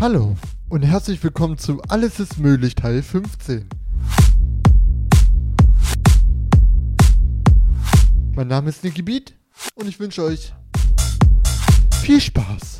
Hallo und herzlich willkommen zu Alles ist möglich Teil 15. Mein Name ist Nicky Beat und ich wünsche euch viel Spaß.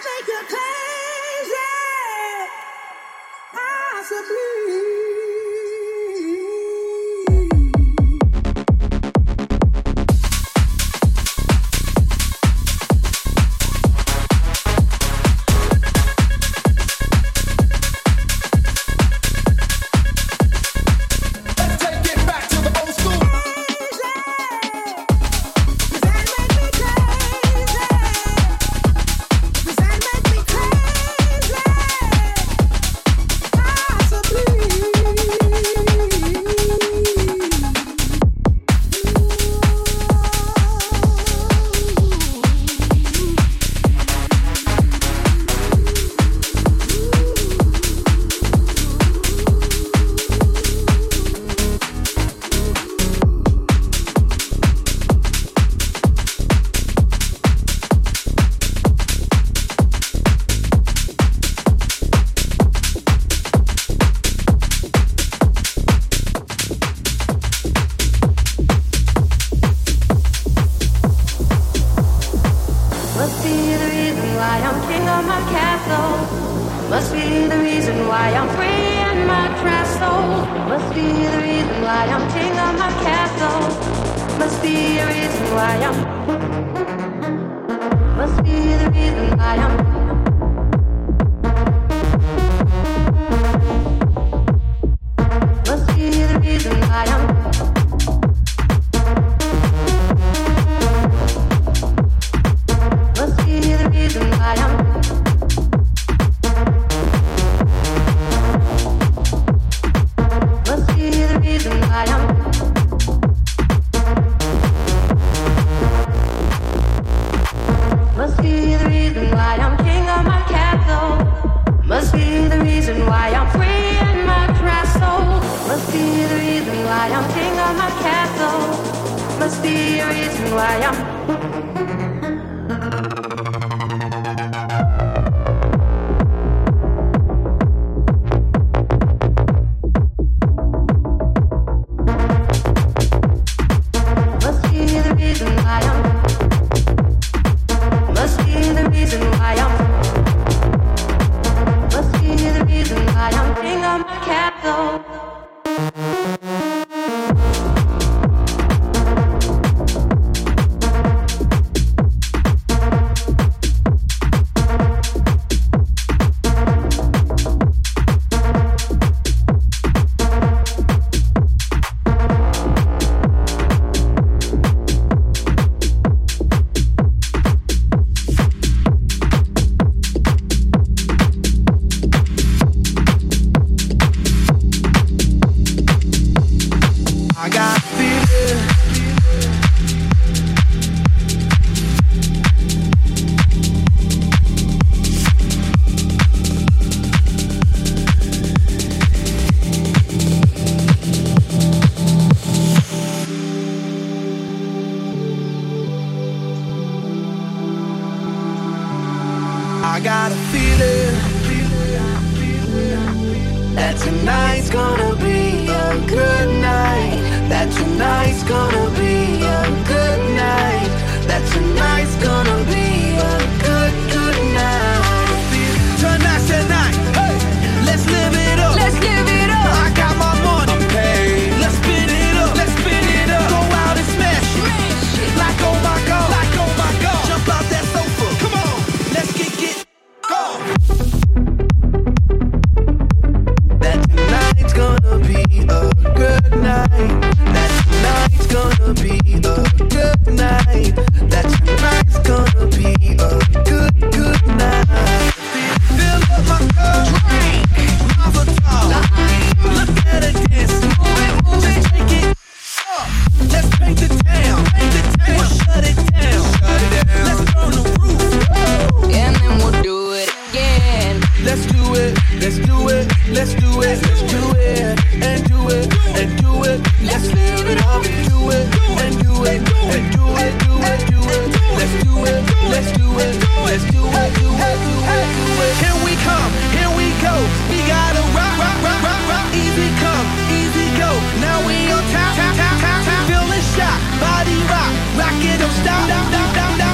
Stop,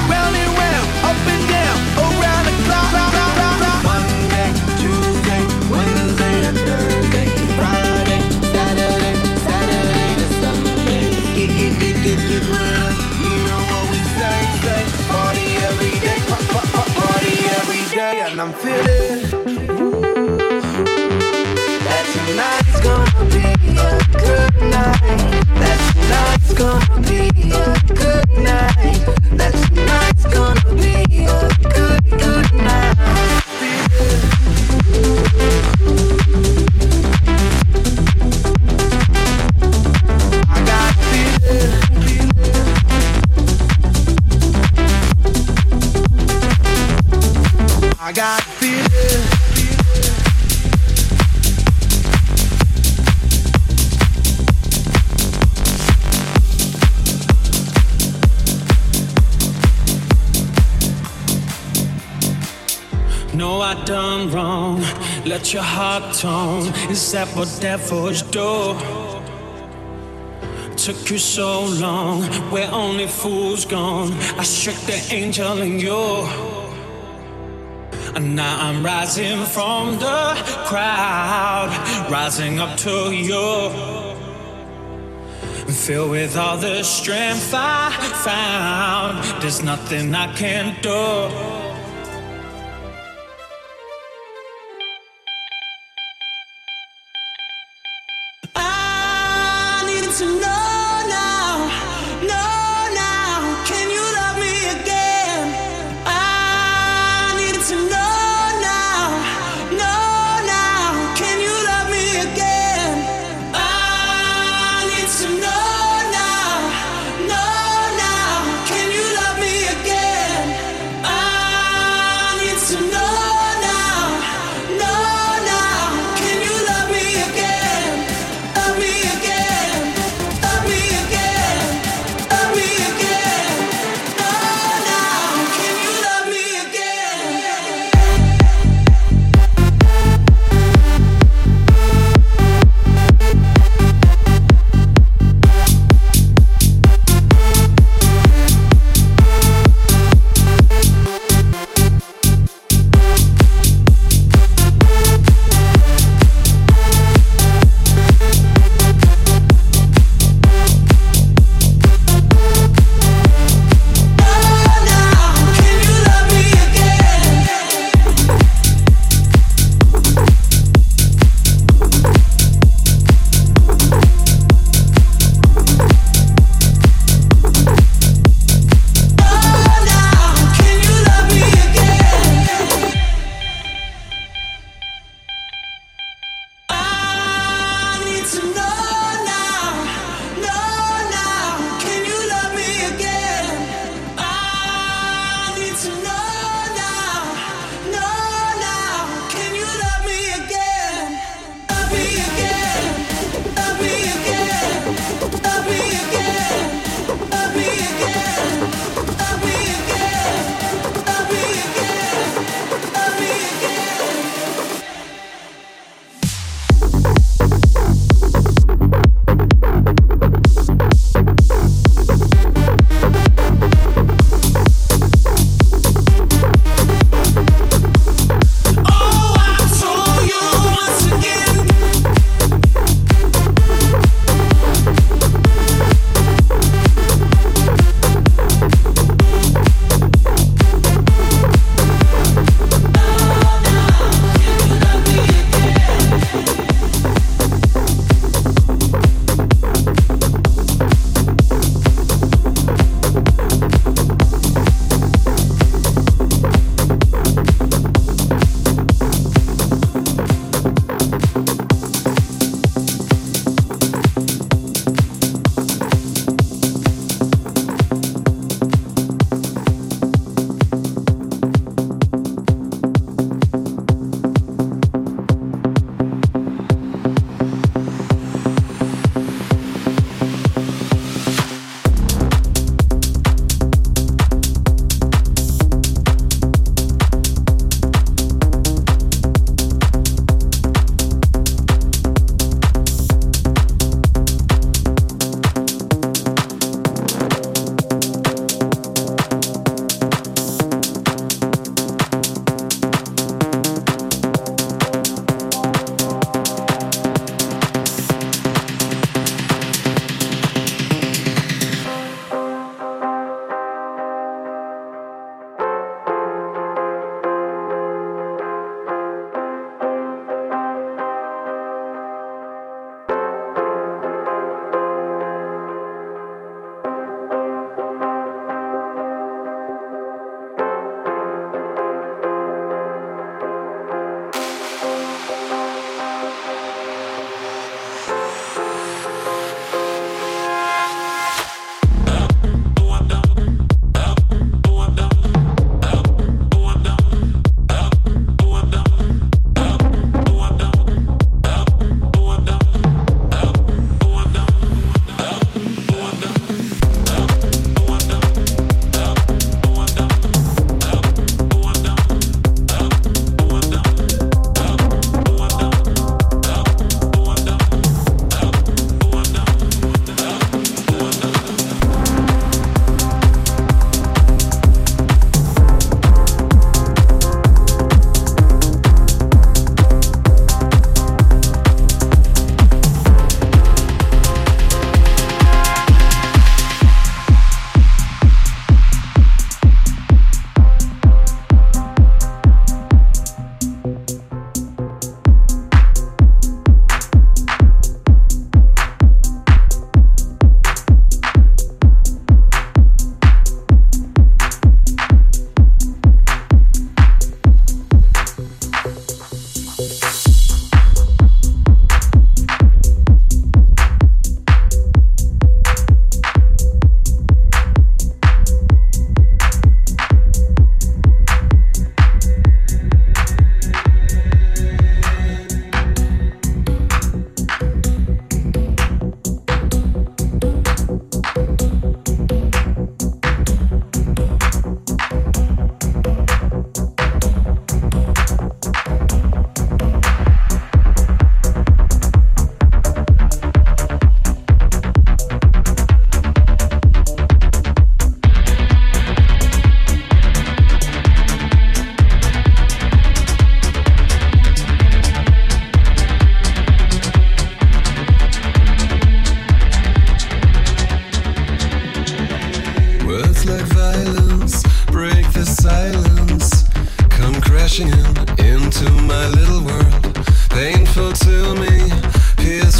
round and round, up and down, around the clock. and I'm feeling that tonight's gonna be a good night. That tonight's gonna be a good night. That tonight's gonna be a good night. I got a feeling. I got a feeling. No, I done wrong. Let your heart tone. Is that what devils do? Took you so long. Where only fools gone. I shook the angel in you. And now I'm rising from the crowd, rising up to you. Filled with all the strength I found, there's nothing I can't do.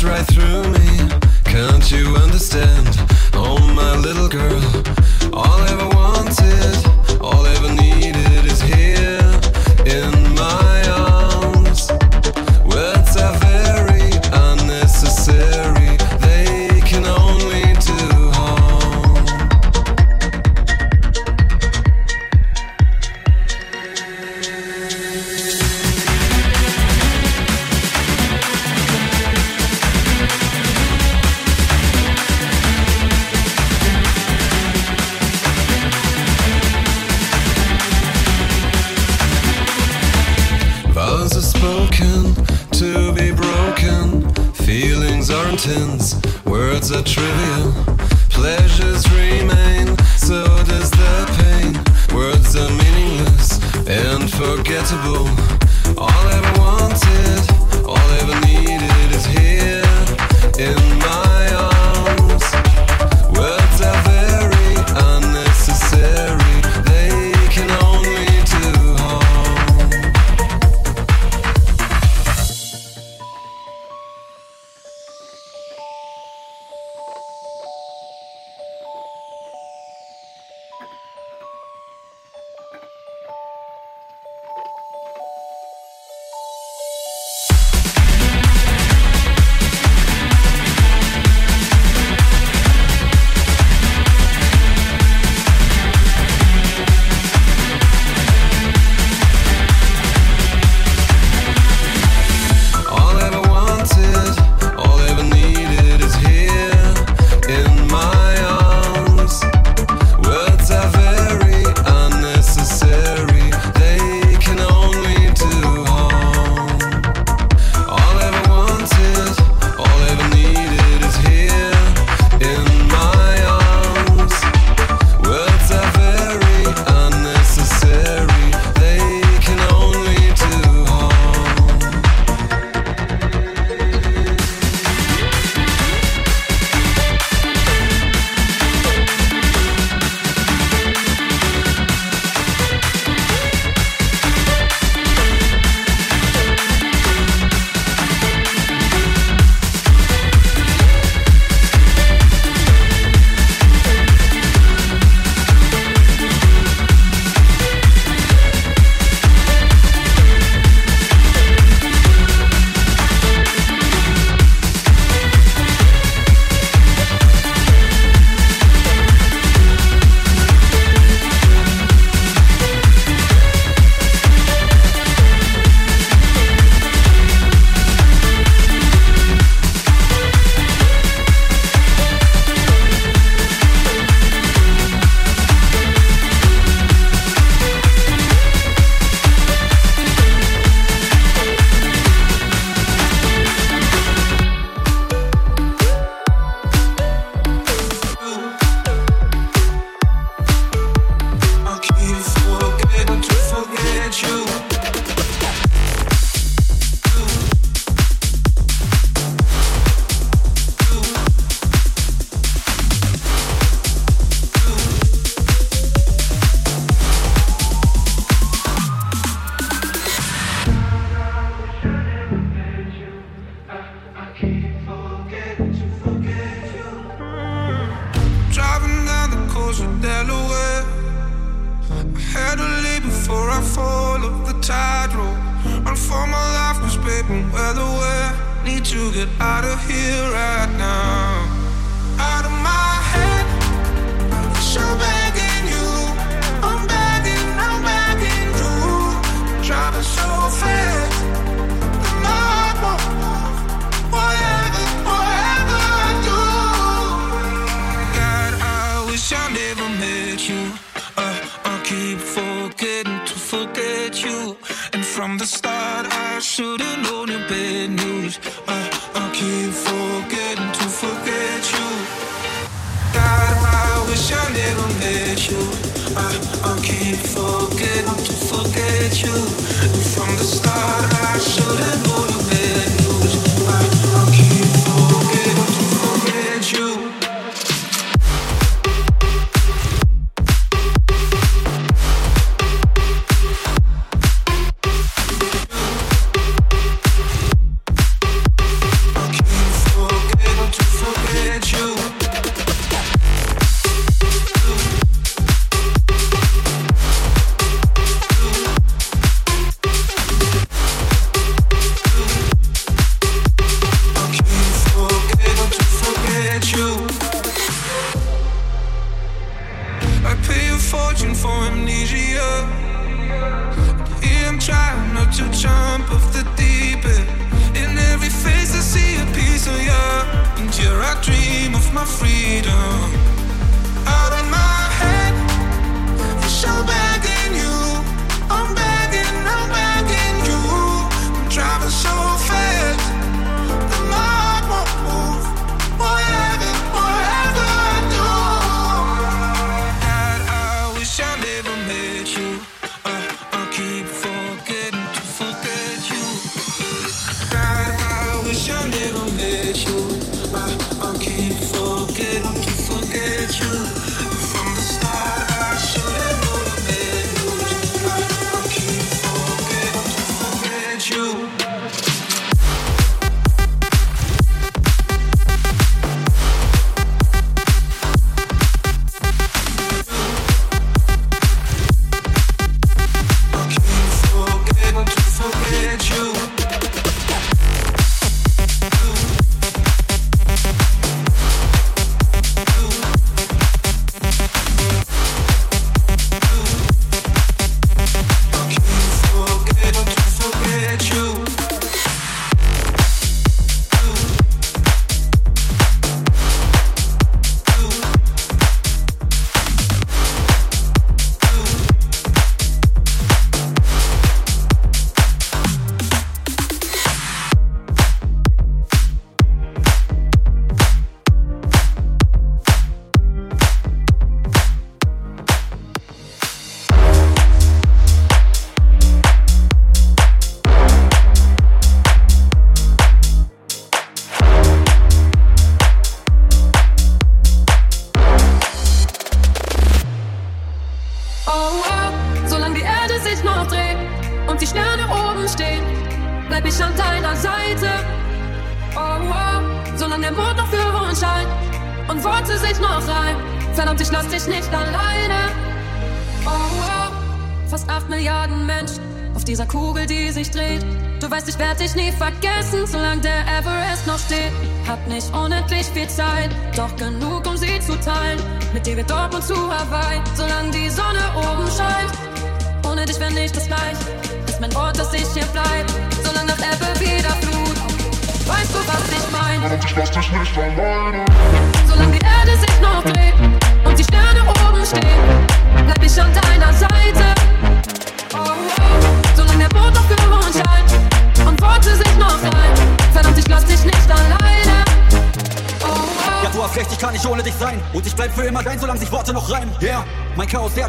right through me. Can't you understand? Oh, my little girl. All I ever wanted, all I ever needed is here in my arms. Words are very unnecessary. They can only do words are trivial, pleasures remain, so does the pain. Words are meaningless and forgettable. All I ever wanted, all I ever needed is here in my arms. Words are very unnecessary. They can only do harm.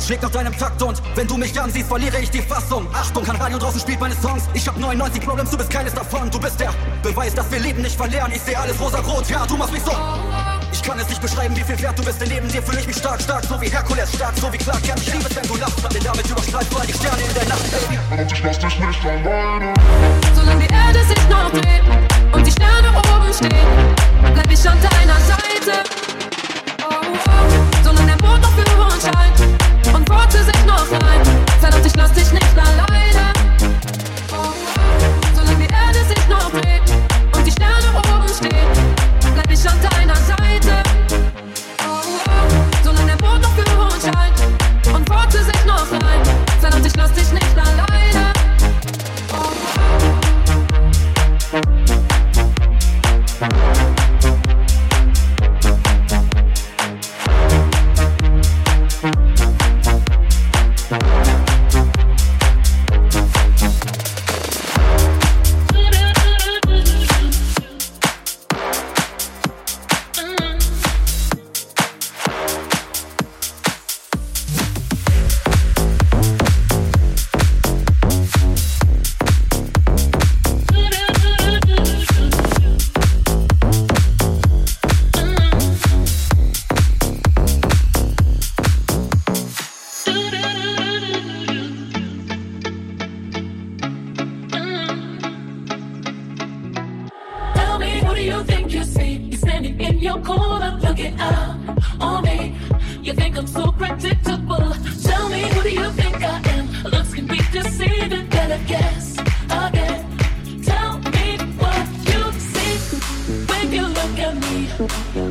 Schlägt nach deinem Takt und wenn du mich ansiehst, verliere ich die Fassung. Achtung, kein Radio draußen spielt meine Songs. Ich hab 99 Problems, du bist keines davon. Du bist der Beweis, dass wir Leben nicht verlernen. Ich seh alles rosarot, ja, du machst mich so. Ich kann es nicht beschreiben, wie viel wert du bist. In Leben dir fühle ich mich stark, stark, so wie Herkules, stark, so wie Clark Kent. Ich liebe es, wenn du lachst, hab dir damit überstrahlt, weil die Sterne in der Nacht ey. Und ich lass dich nicht alleine. Solange die Erde sich noch dreht und die Sterne oben stehen, bleib ich an deiner Seite. Solange der Mond noch für uns scheint und Worte sich noch rein. Verdammt, ich lass dich nicht alleine. Solange die Erde sich noch dreht und die Sterne oben stehen, bleib ich an deiner Seite. Solange der Mond noch für uns scheint und Worte sich noch rein. Verdammt, ich lass dich nicht alleine.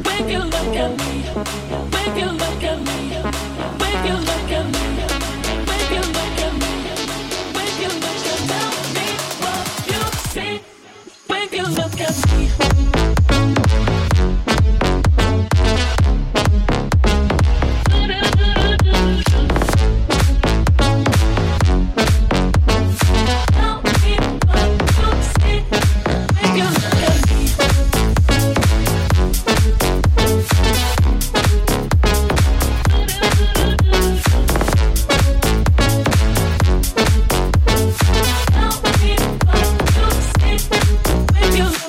When you look at me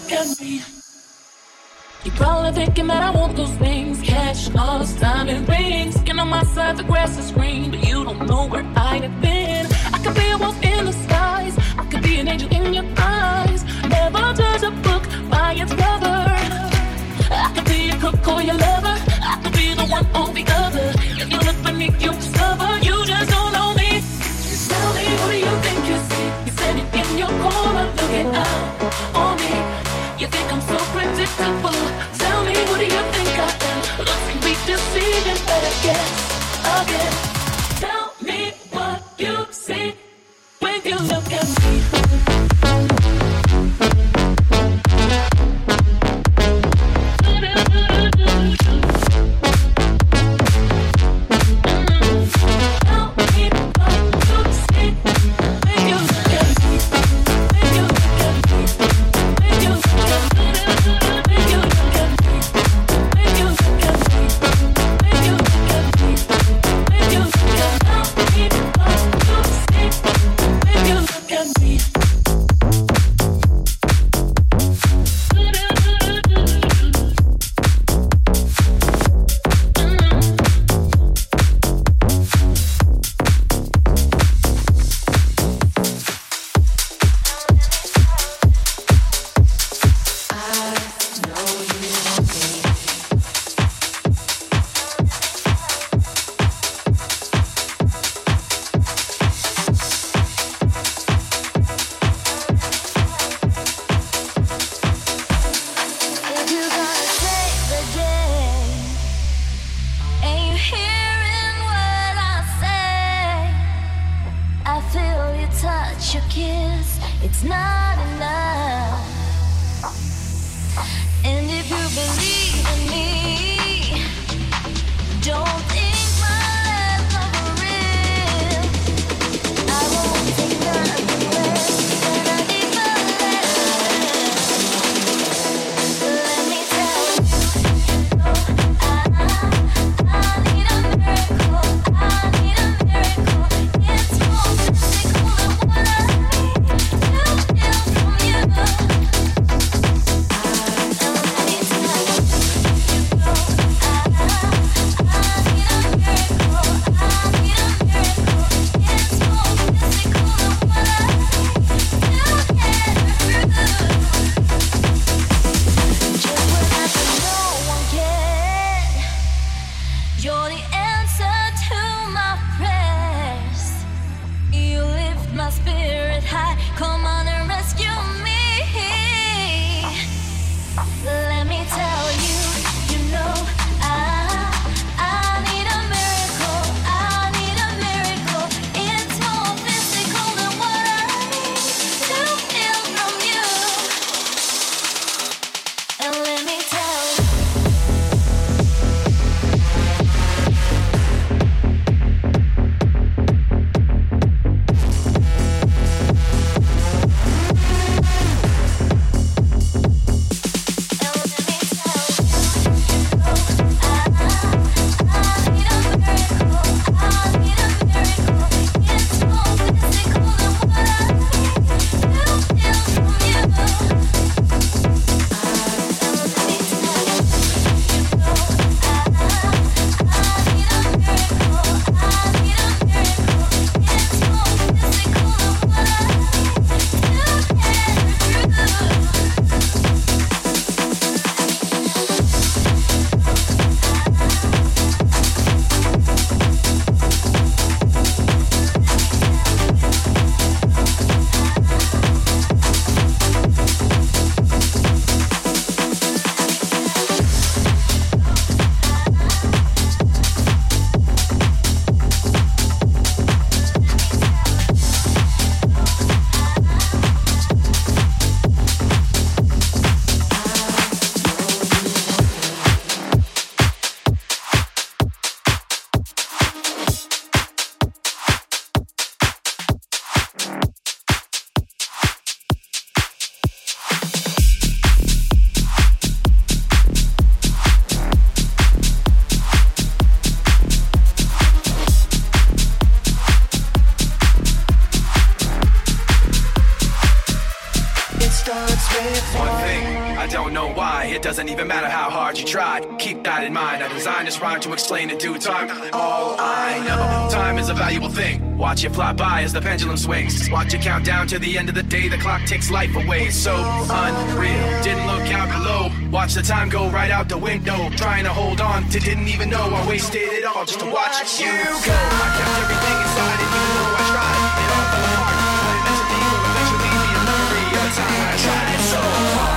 'Cause you probably thinking that I want those things, cash, cars, diamond rings. Skin on my side, the grass is green, but you don't know where I have been. I could be a wolf in the skies, I could be an angel in your eyes. Never judge a book by its cover. I could be your cook or your lover, I could be the one or the other. If you look beneath, you'll discover you just don't know me. Just tell me, who do you think you see? You said it in your corner, look it up on me. You think I'm so predictable? Tell me, who do you think I am? Looks like we deceiving, better guess again. Tell me what you see when you look at me. it starts with one thing. I don't know why. It doesn't even matter how hard you tried. Keep that in mind. I designed this rhyme to explain in due time. All I know, time is a valuable thing. Watch it fly by as the pendulum swings. Watch it count down to the end of the day. The clock takes life away. It's so unreal. Didn't look out below. Watch the time go right out the window. Trying to hold on to didn't even know. I wasted it all just to watch you go. I kept everything inside and you know I tried. It all fell apart. But eventually will eventually be a memory of the time I tried it so hard.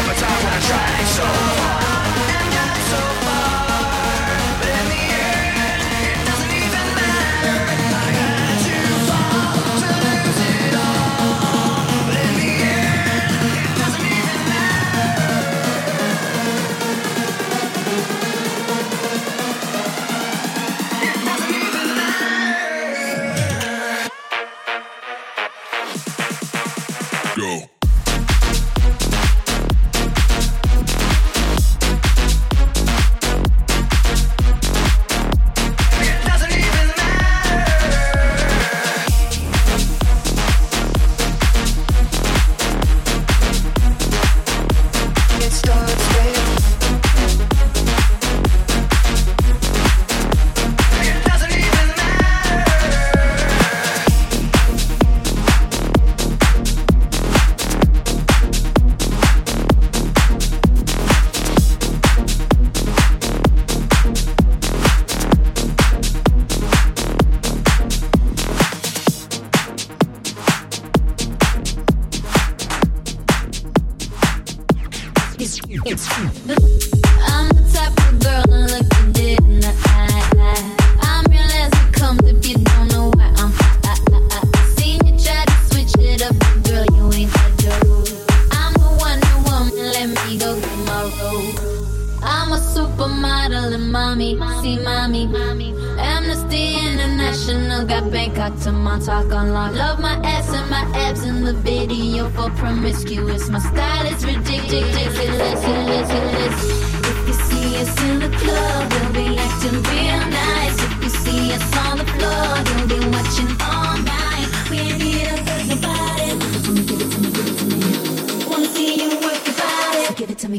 of a time when I tried so hard.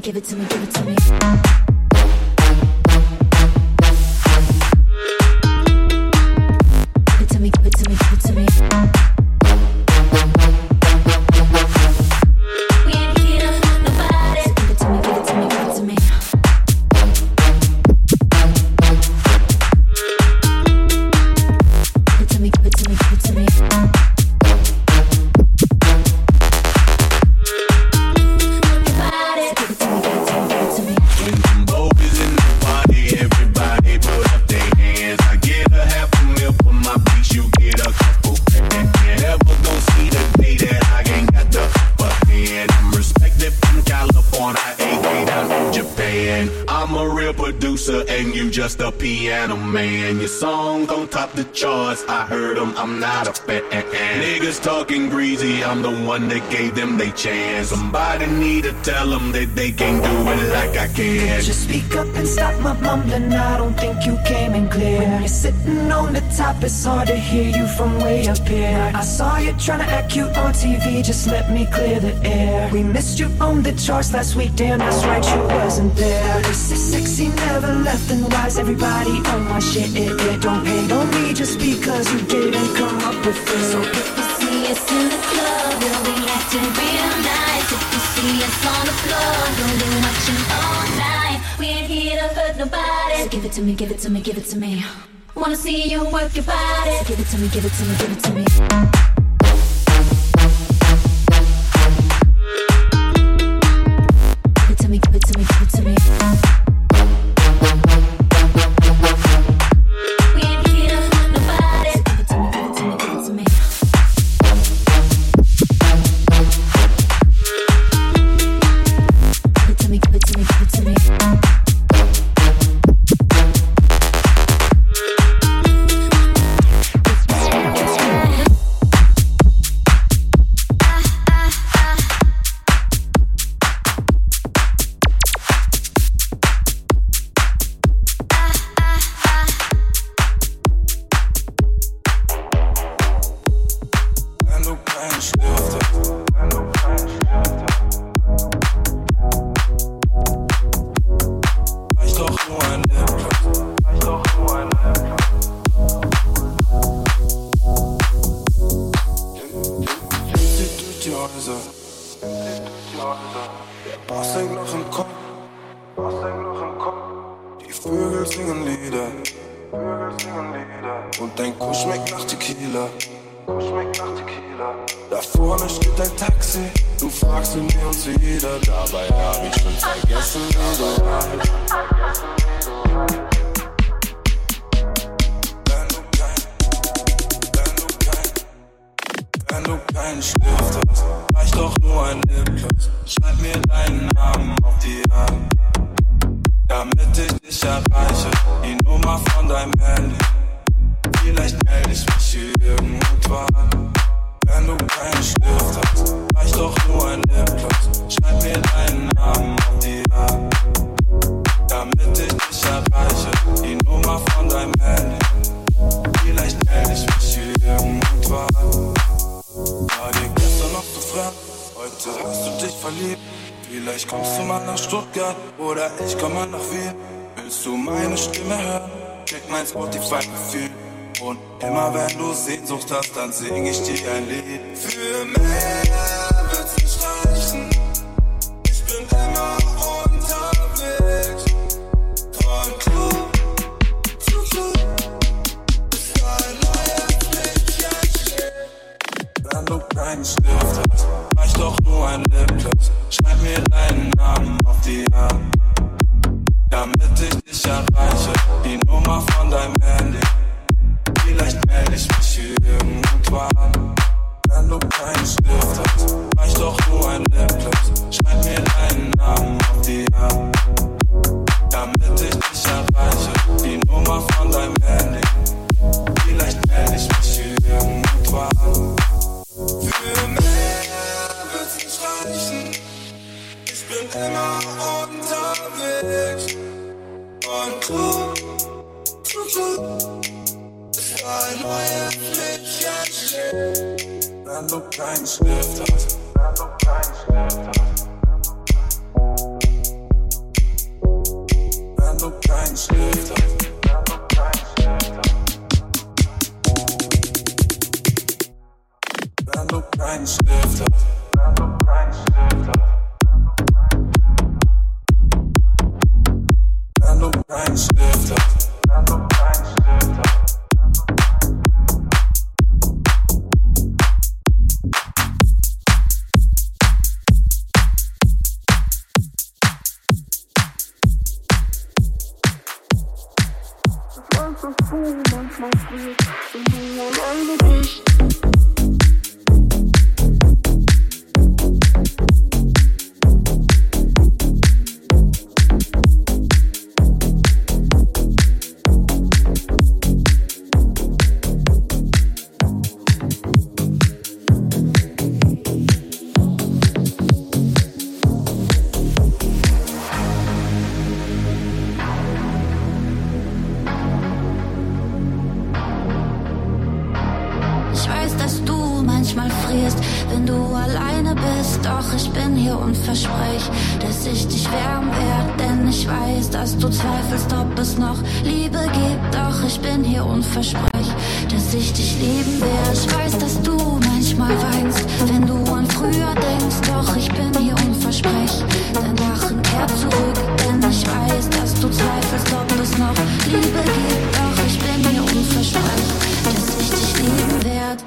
Give it to me. just a piano man. Your song gon' top the charts, I heard them, I'm not a fan. Niggas talking greasy, I'm the one that gave them they chance. Somebody need to tell them that they can't do it like I can. Could you speak up and stop my mumbling? I don't think you came in clear. When you're sitting on the top, it's hard to hear you from way up here. I saw you trying to act cute on TV, just let me clear the air. We missed you on the charts last week, damn, that's right, you wasn't there. This is sexy, never left, and why's everybody on my shit? It don't hate on me just because you didn't come up with it. So if you see us in the club, we'll be acting real nice. If you see us on the floor, we'll be watching all night. We ain't here to hurt nobody, so give it to me, give it to me, give it to me. Wanna see you work your body, so give it to me, give it to me, give it to me. Dann sing ich dir ein Lied. Für mehr wird's nicht reichen. Ich bin immer unterwegs. Von Club zu Club. Bis allein mich erschlägt. Wenn du keinen Stift hast, reicht doch nur ein Lipgloss. Schreib mir deinen Namen auf die Hand, damit ich dich erreiche. Die Nummer von deinem Handy. Vielleicht melde ich mich irgendwann. Wenn du keinen Stift hast, reicht doch nur ein Lipgloss. Schreib mir deinen Namen auf die Hand, damit ich dich erreiche. Die Nummer von deinem Handy. Vielleicht melde ich mich irgendwann. Für mehr wird's nicht reichen. Ich bin immer unterwegs. Von Club zu Club. Ein neues Mädchen steht. Wenn du keinen Stift hast, wenn du keinen Stift hast, wenn du keinen Stift hast, wenn du keinen Stift hast, wenn du keinen Stift hast, wenn du keinen Stift hast, wenn du keinen Stift hast, wenn du keinen Stift hast. Dass du manchmal friert, wenn du alleine bist. manchmal frierst, wenn du alleine bist. Doch ich bin hier und versprech, dass ich dich wärm werd. Denn ich weiß, dass du zweifelst, ob es noch Liebe gibt. Doch ich bin hier und versprech, dass ich dich lieben werd. Ich weiß, dass du manchmal weinst, wenn du an früher denkst. Doch ich bin hier und versprech, dein Lachen kehrt zurück. Denn ich weiß, dass du zweifelst, ob es noch Liebe gibt. Doch ich bin hier und versprech, dass ich dich lieben werd.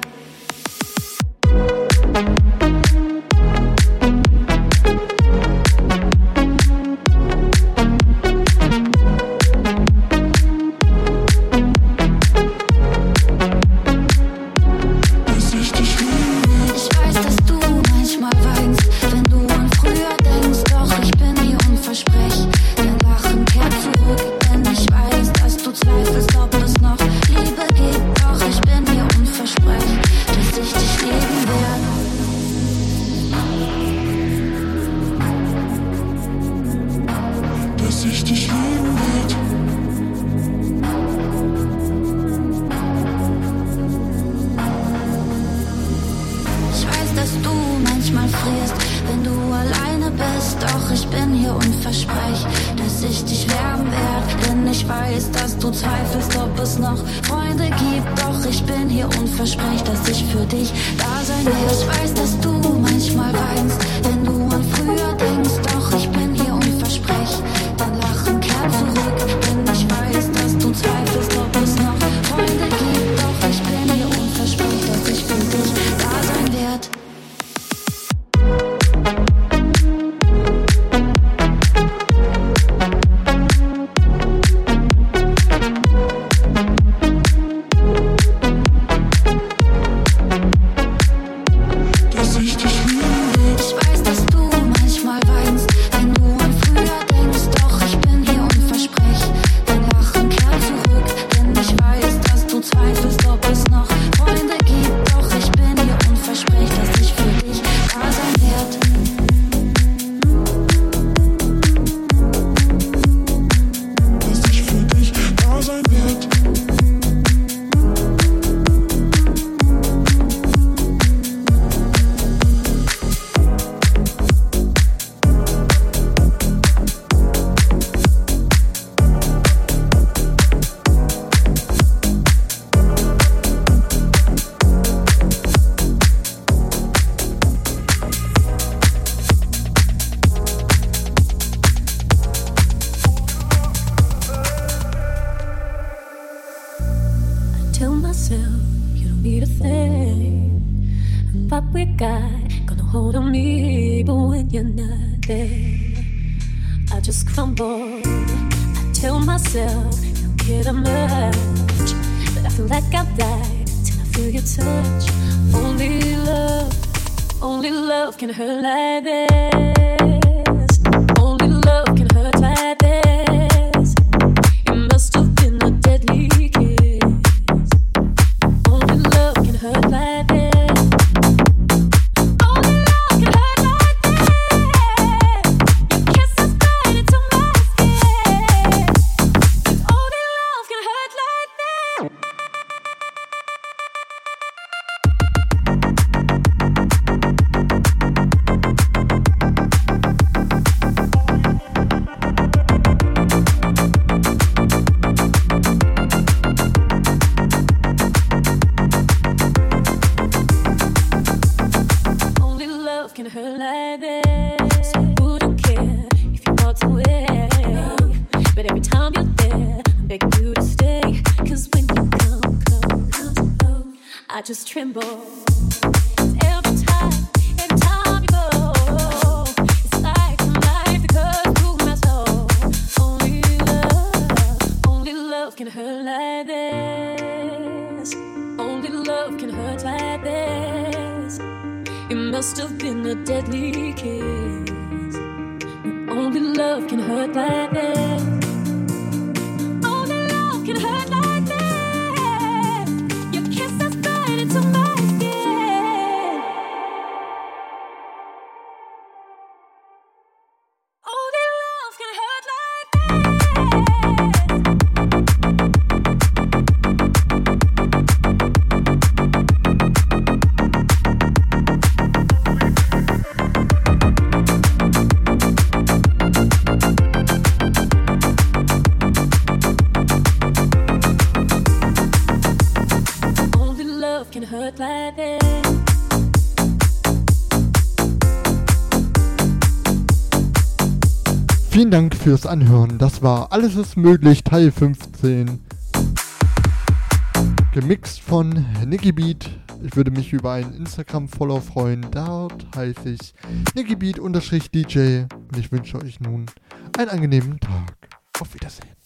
zurück, Baby. Vielen Dank fürs Anhören. Das war Alles ist möglich, Teil 15. Gemixt von NickyBeat. Ich würde mich über einen Instagram-Follow freuen. Dort heiße ich NickyBeat_DJ. Und ich wünsche euch nun einen angenehmen Tag. Auf Wiedersehen.